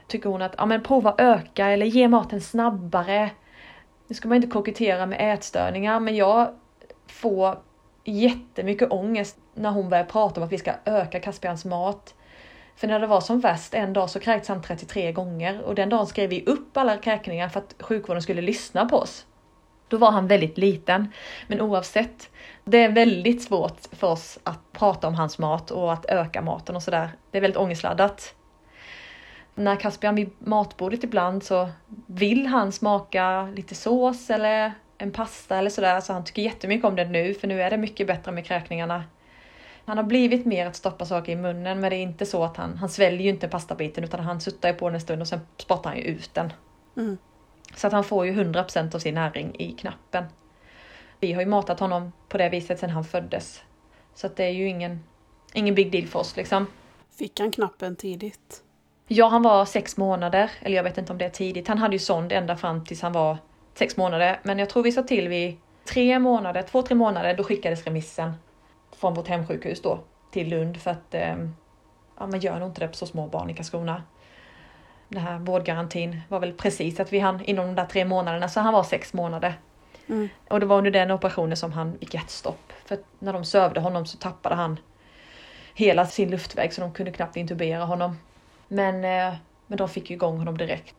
Tycker hon att ja, men prova öka eller ge maten snabbare. Nu ska man inte kokettera med ätstörningar. Men jag får jättemycket ångest när hon börjar prata om att vi ska öka Caspians mat. För när det var som värst en dag så kräktes han 33 gånger. Och den dagen skrev vi upp alla kräkningar för att sjukvården skulle lyssna på oss. Då var han väldigt liten. Men oavsett, det är väldigt svårt för oss att prata om hans mat och att öka maten och sådär. Det är väldigt ångestladdat. När Caspian vid matbordet ibland så vill han smaka lite sås eller en pasta eller sådär. Så han tycker jättemycket om det nu för nu är det mycket bättre med kräkningarna. Han har blivit mer att stoppa saker i munnen men det är inte så att han sväljer ju inte pastabiten utan han suttar på den en stund och sen spottar han ju ut den. Mm. Så att han får ju 100% av sin näring i knappen. Vi har ju matat honom på det viset sedan han föddes. Så att det är ju ingen big deal för oss liksom. Fick han knappen tidigt? Ja, han var 6 månader. Eller jag vet inte om det är tidigt. Han hade ju sond ända fram tills han var 6 månader. Men jag tror vi sa till vid 3 månader, 2-3 månader. Då skickades remissen från vårt hemsjukhus då till Lund. För att ja, man gör nog inte det på så små barn i Karlskrona. Den här vårdgarantin var väl precis att vi hann inom de där 3 månaderna. Så han var 6 månader. Mm. Och det var under den operationen som han fick hjärtstopp. För när de sövde honom så tappade han hela sin luftväg. Så de kunde knappt intubera honom. Men de fick ju igång honom direkt.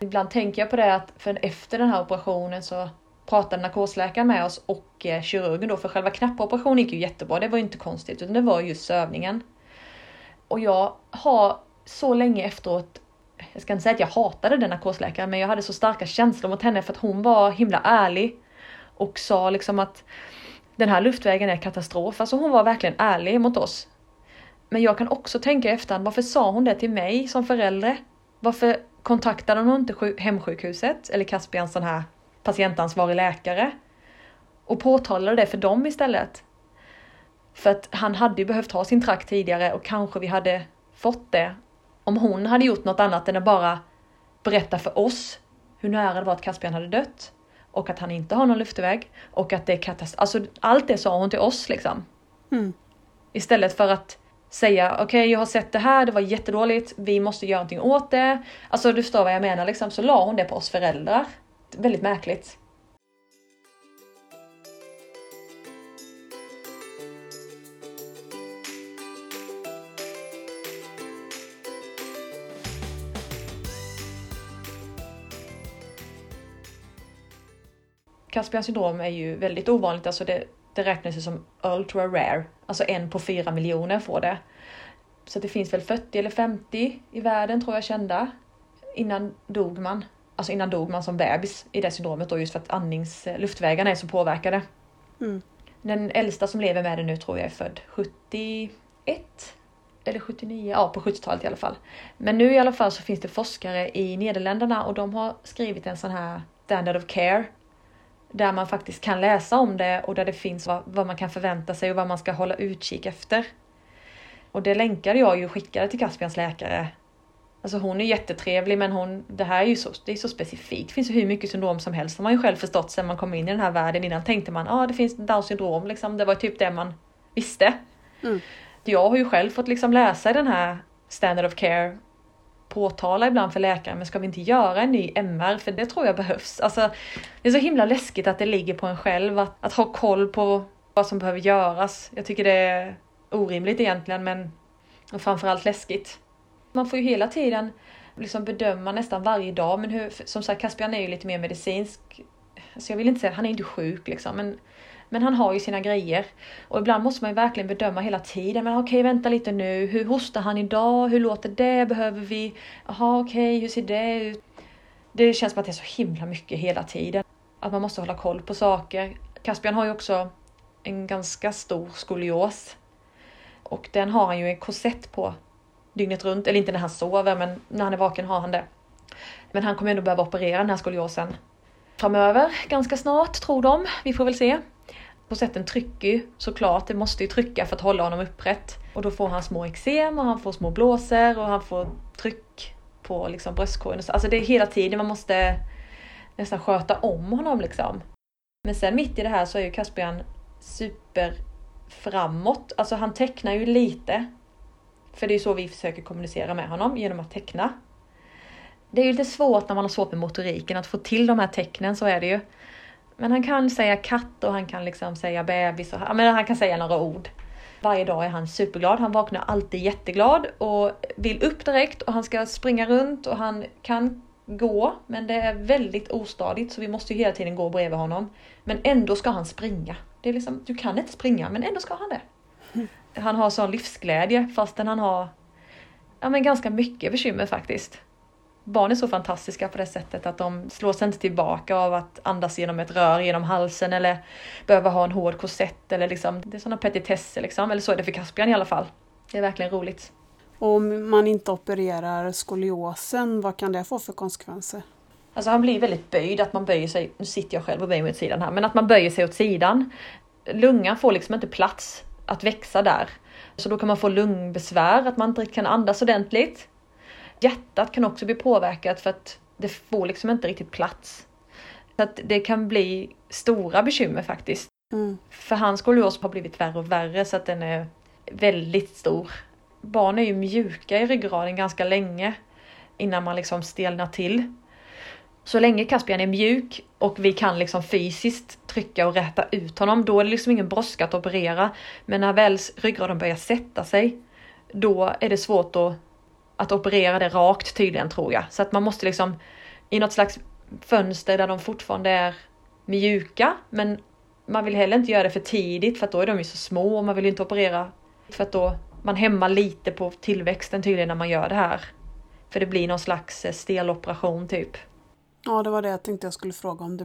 Ibland tänker jag på det att för efter den här operationen så pratade narkosläkaren med oss och kirurgen då. För själva knappoperationen gick ju jättebra. Det var ju inte konstigt utan det var just sövningen. Och jag har så länge efteråt, jag ska inte säga att jag hatade den narkosläkaren, men jag hade så starka känslor mot henne för att hon var himla ärlig. Och sa liksom att den här luftvägen är katastrof. Alltså hon var verkligen ärlig mot oss. Men jag kan också tänka efter, varför sa hon det till mig som förälder? Varför kontaktade hon inte hemsjukhuset eller Caspians sån här patientansvarig läkare? Och påtalade det för dem istället. För att han hade ju behövt ha sin trakt tidigare och kanske vi hade fått det om hon hade gjort något annat än att bara berätta för oss hur nära det var att Caspian hade dött. Och att han inte har någon luftväg. Och att det är katastrof. Alltså allt det sa hon till oss liksom. Mm. Istället för att säga okej, jag har sett det här, det var jättedåligt, vi måste göra någonting åt det. Alltså du förstår vad jag menar liksom. Så la hon det på oss föräldrar. Väldigt märkligt. Caspians syndrom är ju väldigt ovanligt. Alltså det räknas ju som ultra rare. Alltså 1 på 4 miljoner får det. Så det finns väl 40 eller 50 i världen tror jag kända. Innan dog man. Alltså innan dog man som bebis i det syndromet. Då, just för att luftvägarna är så påverkade. Mm. Den äldsta som lever med det nu tror jag är född 71 eller 79. Ja, på 70-talet i alla fall. Men nu i alla fall så finns det forskare i Nederländerna. Och de har skrivit en sån här standard of care. Där man faktiskt kan läsa om det och där det finns vad man kan förvänta sig och vad man ska hålla utkik efter. Och det länkade jag ju och skickade till Caspians läkare. Alltså hon är jättetrevlig men det här är ju så specifikt. Det finns ju hur mycket syndrom som helst. Som man ju själv förstått sen man kom in i den här världen. Innan tänkte man det finns Downs syndrom. Liksom. Det var typ det man visste. Mm. Jag har ju själv fått liksom läsa den här standard of care. Påtala ibland för läkaren, men ska vi inte göra en ny MR? För det tror jag behövs. Alltså, det är så himla läskigt att det ligger på en själv. Att ha koll på vad som behöver göras. Jag tycker det är orimligt egentligen, men framförallt läskigt. Man får ju hela tiden liksom bedöma nästan varje dag. Men som sagt, Caspian är ju lite mer medicinsk. Alltså jag vill inte säga att han är inte sjuk, liksom, men han har ju sina grejer. Och ibland måste man ju verkligen bedöma hela tiden. Men okej, vänta lite nu. Hur hostar han idag? Hur låter det? Behöver vi? Jaha, okej, hur ser det ut? Det känns som att det är så himla mycket hela tiden. Att man måste hålla koll på saker. Caspian har ju också en ganska stor skolios. Och den har han ju en korsett på dygnet runt. Eller inte när han sover, men när han är vaken har han det. Men han kommer ändå behöva operera den här skoliosen. Framöver, ganska snart tror de. Vi får väl se. Korsetten trycker ju såklart, det måste ju trycka för att hålla honom upprätt. Och då får han små eksem och han får små blåser och han får tryck på liksom bröstkorgen. Alltså det är hela tiden, man måste nästan sköta om honom liksom. Men sen mitt i det här så är ju Caspian super framåt. Alltså han tecknar ju lite. För det är ju så vi försöker kommunicera med honom, genom att teckna. Det är ju lite svårt när man har svårt med motoriken att få till de här tecknen, så är det ju. Men han kan säga katt och han kan liksom säga bebis. Men han kan säga några ord. Varje dag är han superglad. Han vaknar alltid jätteglad och vill upp direkt. Och han ska springa runt och han kan gå. Men det är väldigt ostadigt så vi måste ju hela tiden gå bredvid honom. Men ändå ska han springa. Det är liksom, du kan inte springa men ändå ska han det. Han har sån livsglädje fastän han har men ganska mycket bekymmer faktiskt. Barn är så fantastiska på det sättet att de slår sig inte tillbaka av att andas genom ett rör genom halsen eller behöva ha en hård korsett eller liksom, det är sådana petitesser liksom, eller så är det för Caspian i alla fall. Det är verkligen roligt. Och om man inte opererar skoliosen, vad kan det få för konsekvenser? Alltså han blir väldigt böjd, att man böjer sig, nu sitter jag själv och böjer mig åt sidan här, men att man böjer sig åt sidan. Lungan får liksom inte plats att växa där. Så då kan man få lungbesvär, att man inte kan andas ordentligt. Hjärtat kan också bli påverkat för att det får liksom inte riktigt plats. Så att det kan bli stora bekymmer faktiskt. Mm. För hans skolios har blivit värre och värre så att den är väldigt stor. Barn är ju mjuka i ryggraden ganska länge innan man liksom stelnar till. Så länge Caspian är mjuk och vi kan liksom fysiskt trycka och räta ut honom, då är det liksom ingen brådska att operera. Men när väl ryggraden börjar sätta sig, då är det svårt att operera det rakt tydligen tror jag. Så att man måste liksom i något slags fönster där de fortfarande är mjuka. Men man vill heller inte göra det för tidigt för att då är de ju så små och man vill inte operera. För att då man hämmar lite på tillväxten tydligen när man gör det här. För det blir någon slags steloperation typ. Ja, det var det jag tänkte jag skulle fråga om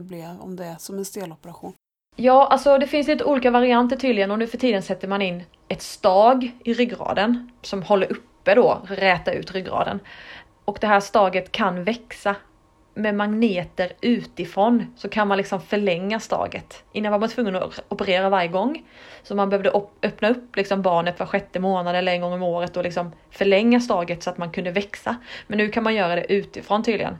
det är som en steloperation. Ja, alltså det finns lite olika varianter tydligen och nu för tiden sätter man in ett stag i ryggraden som håller uppe då, räta ut ryggraden. Och det här staget kan växa med magneter utifrån så kan man liksom förlänga slaget. Innan var man tvungen att operera varje gång. Så man behövde öppna upp liksom barnet var 6:e månad eller en gång om året och liksom förlänga slaget så att man kunde växa. Men nu kan man göra det utifrån tydligen.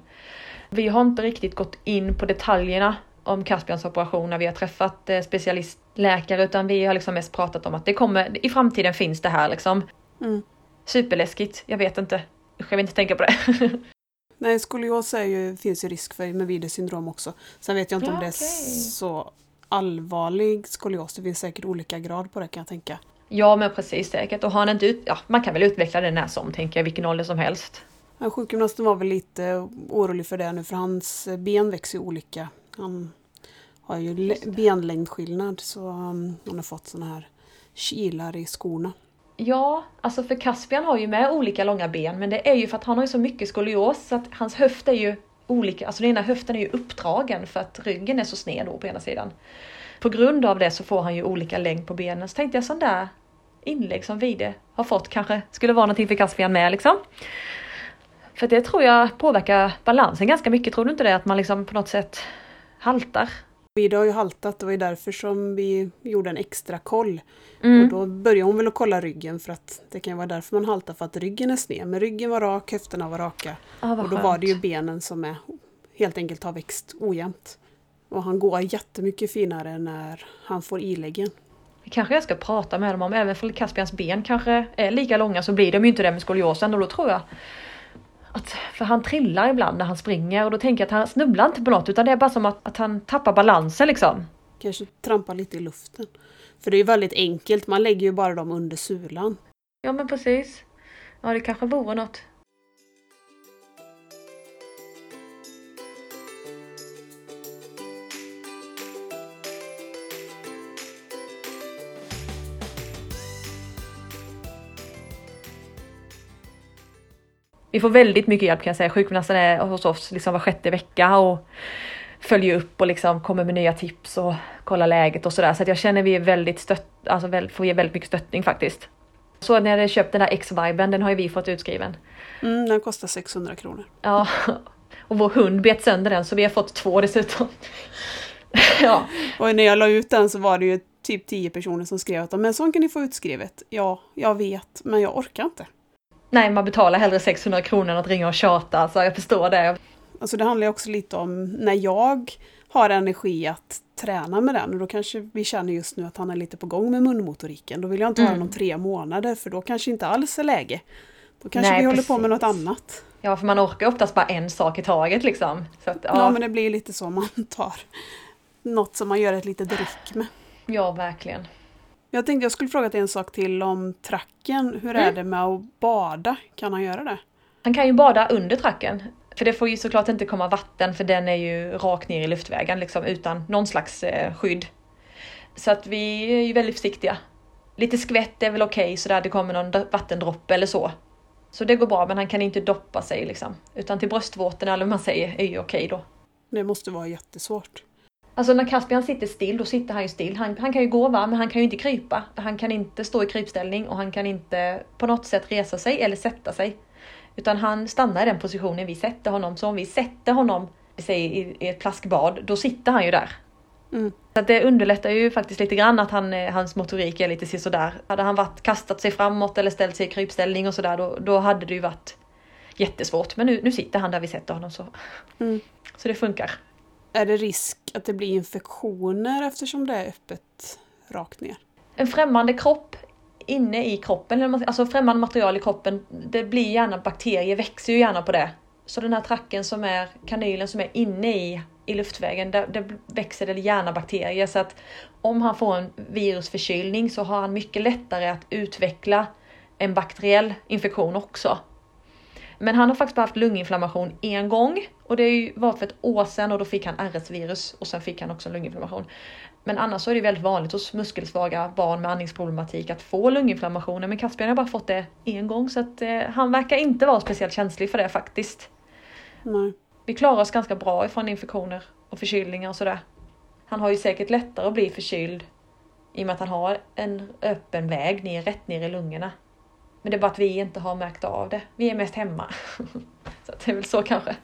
Vi har inte riktigt gått in på detaljerna om Caspians operation när vi har träffat specialistläkare, utan vi har liksom mest pratat om att det kommer, i framtiden finns det här liksom. Mm. Superläskigt, jag vet inte. Jag vill inte tänka på det. Nej, skolios finns ju risk för med Viders syndrom också. Sen vet jag inte om det är så allvarlig skolios. Det finns säkert olika grad på det, kan jag tänka. Ja, men precis säkert. Och har han inte man kan väl utveckla det när som, tänker jag, vilken ålder som helst. Ja, sjukgymnasten var väl lite orolig för det nu, för hans ben växer ju olika. Han har ju benlängdskillnad, så han har fått såna här kilar i skorna. Ja, alltså för Caspian har ju med olika långa ben, men det är ju för att han har ju så mycket skolios så att hans höft är ju olika, alltså den ena höften är ju uppdragen för att ryggen är så sned då på ena sidan. På grund av det så får han ju olika längd på benen, så tänkte jag sån där inlägg som Vide har fått kanske skulle vara någonting för Caspian med liksom. För det tror jag påverkar balansen ganska mycket, tror du inte det? Att man liksom på något sätt haltar. Vi har ju haltat, det var ju därför som vi gjorde en extra koll. Mm. Och då började hon väl att kolla ryggen, för att det kan ju vara därför man haltar, för att ryggen är sned. Men ryggen var rak, höfterna var raka. Ah, och då var det ju benen som är, helt enkelt har växt ojämnt. Och han går jättemycket finare när han får iläggen. Kanske jag ska prata med dem om, även för Caspians ben kanske är lika långa så blir de ju inte det med skoliosen. Och då tror jag att, för han trillar ibland när han springer, och då tänker jag att han snubblar inte på något, utan det är bara som att han tappar balansen liksom. Kanske trampar lite i luften. För det är ju väldigt enkelt, man lägger ju bara dem under sulan. Ja men precis. Ja, det kanske vore något. Vi får väldigt mycket hjälp, kan jag säga. Sjukgymnasten är hos oss liksom var 6:e vecka och följer upp och liksom kommer med nya tips och kollar läget och sådär. Så att jag känner att vi är väldigt får ge väldigt mycket stöttning faktiskt. Så när jag köpte den där X-viben, den har ju vi fått utskriven. Mm, den kostar 600 kronor. Ja, och vår hund bet sönder den så vi har fått 2 dessutom. Ja. Och när jag la ut den så var det ju typ 10 personer som skrev att men sån kan ni få utskrivet. Ja, jag vet, men jag orkar inte. Nej, man betalar hellre 600 kronor än att ringa och tjata. Alltså, jag förstår det. Alltså, det handlar ju också lite om när jag har energi att träna med den. Och då kanske vi känner just nu att han är lite på gång med munmotoriken. Då vill jag inte ha honom 3 månader, för då kanske inte alls är läge. Då kanske vi håller på med något annat. Ja, för man orkar oftast bara en sak i taget liksom. Så att, ja, men det blir lite så man tar något som man gör ett litet drick med. Ja, verkligen. Jag tänkte jag skulle fråga dig en sak till om tracken. Hur är det med att bada? Kan han göra det? Han kan ju bada under tracken. För det får ju såklart inte komma vatten, för den är ju rakt ner i luftvägen liksom, utan någon slags skydd. Så att vi är ju väldigt försiktiga. Lite skvätt är väl okej, så där det kommer någon vattendroppe eller så. Så det går bra, men han kan inte doppa sig liksom. Utan till bröstvårtorna eller vad man säger är ju okej då. Det måste vara jättesvårt. Alltså när Caspian sitter still, då sitter han ju still. Han kan ju gå va, men han kan ju inte krypa. Han kan inte stå i krypställning och han kan inte på något sätt resa sig eller sätta sig. Utan han stannar i den positionen vi sätter honom. Så om vi sätter honom i ett plaskbad, då sitter han ju där. Mm. Så att det underlättar ju faktiskt lite grann att hans motorik är lite sådär. Hade han kastat sig framåt eller ställt sig i krypställning och sådär, då hade det ju varit jättesvårt. Men nu sitter han där vi sätter honom så. Mm. Så det funkar. Är det risk att det blir infektioner eftersom det är öppet rakt ner? En främmande kropp inne i kroppen, alltså främmande material i kroppen, det blir gärna bakterier, växer ju gärna på det. Så den här tracken som är, kanylen som är inne i luftvägen, där växer det gärna bakterier. Så att om han får en virusförkylning så har han mycket lättare att utveckla en bakteriell infektion också. Men han har faktiskt bara haft lunginflammation en gång. Och det var för ett år sedan och då fick han RS-virus. Och sen fick han också lunginflammation. Men annars så är det väldigt vanligt hos muskelsvaga barn med andningsproblematik att få lunginflammationer. Men Caspian har bara fått det en gång. Så att han verkar inte vara speciellt känslig för det faktiskt. Nej. Vi klarar oss ganska bra ifrån infektioner och förkylningar och sådär. Han har ju säkert lättare att bli förkyld i och med att han har en öppen väg rätt ner i lungorna. Men det är bara att vi inte har märkt av det. Vi är mest hemma. Så det är väl så kanske.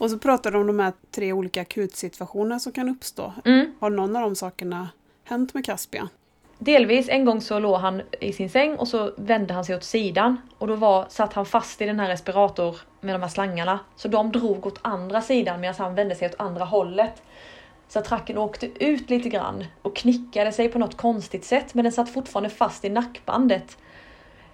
Och så pratar du om de här 3 olika akutsituationer som kan uppstå. Mm. Har någon av de sakerna hänt med Caspian? Delvis, en gång så låg han i sin säng och så vände han sig åt sidan. Och då satt han fast i den här respirator med de här slangarna. Så de drog åt andra sidan medan han vände sig åt andra hållet. Så tracken åkte ut lite grann och knickade sig på något konstigt sätt. Men den satt fortfarande fast i nackbandet.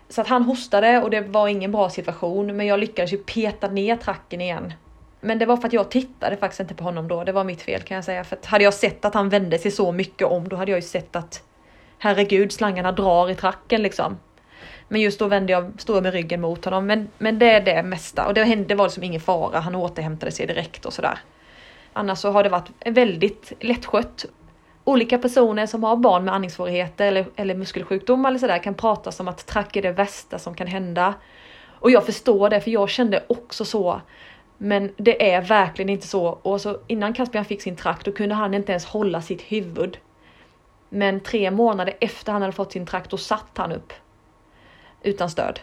Så att han hostade och det var ingen bra situation. Men jag lyckades ju peta ner tracken igen. Men det var för att jag tittade faktiskt inte på honom då. Det var mitt fel kan jag säga. För att hade jag sett att han vände sig så mycket om, då hade jag ju sett att herregud, slangarna drar i tracken liksom. Men just då stod jag med ryggen mot honom. Men det är det mesta. Och det hände, var liksom ingen fara. Han återhämtade sig direkt och sådär. Annars så har det varit väldigt lättskött. Olika personer som har barn med andningssvårigheter eller muskelsjukdomar eller sådär kan prata som att track är det värsta som kan hända. Och jag förstår det, för jag kände också så. Men det är verkligen inte så. Och så innan Caspian fick sin track, då kunde han inte ens hålla sitt huvud. Men 3 månader efter han hade fått sin track, då satt han upp. Utan stöd.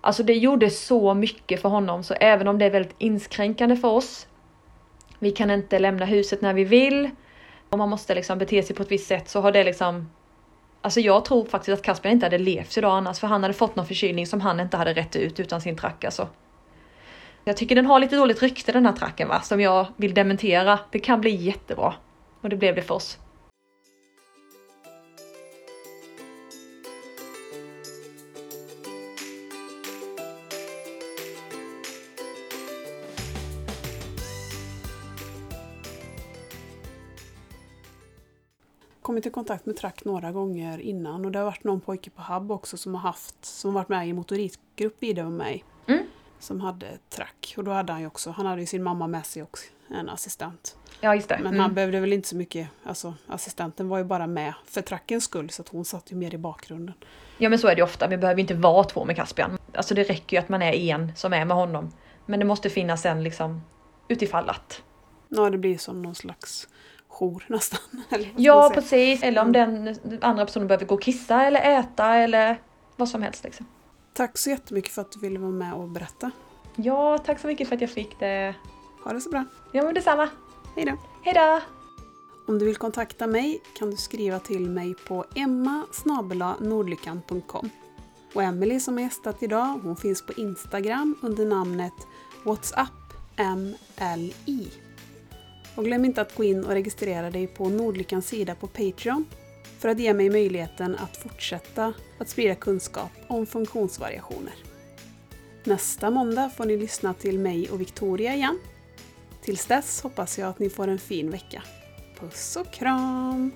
Alltså det gjorde så mycket för honom. Så även om det är väldigt inskränkande för oss. Vi kan inte lämna huset när vi vill. Om man måste liksom bete sig på ett visst sätt, så har det liksom... Alltså jag tror faktiskt att Caspian inte hade levt idag annars. För han hade fått någon förkylning som han inte hade rätt ut utan sin track alltså. Jag tycker den har lite dåligt rykte den här tracken va. Som jag vill dementera. Det kan bli jättebra. Och det blev det för oss. Kommit i kontakt med track några gånger innan, och det har varit någon pojke på Hub också som varit med i en motorikgrupp i det med mig som hade track, och då hade han ju också, han hade ju sin mamma med sig också, en assistent. Ja, just det. Men han behövde väl inte så mycket, alltså assistenten var ju bara med för trackens skull, så att hon satt ju mer i bakgrunden. Ja, men så är det ju ofta, vi behöver inte vara 2 med Caspian. Alltså det räcker ju att man är en som är med honom, men det måste finnas en liksom utifall att. Ja, det blir som någon slags jour nästan. Ja, precis. Eller om den andra personen behöver gå och kissa eller äta eller vad som helst. Liksom. Tack så jättemycket för att du ville vara med och berätta. Ja, tack så mycket för att jag fick det. Ha det så bra. Ja, men detsamma. Hej då. Hej då. Om du vill kontakta mig kan du skriva till mig på emma@nordlyckan.com. Och Emily som är gästat idag, hon finns på Instagram under namnet WhatsAppMLI. Och glöm inte att gå in och registrera dig på Nordlyckans sida på Patreon för att ge mig möjligheten att fortsätta att sprida kunskap om funktionsvariationer. Nästa måndag får ni lyssna till mig och Victoria igen. Tills dess hoppas jag att ni får en fin vecka. Puss och kram!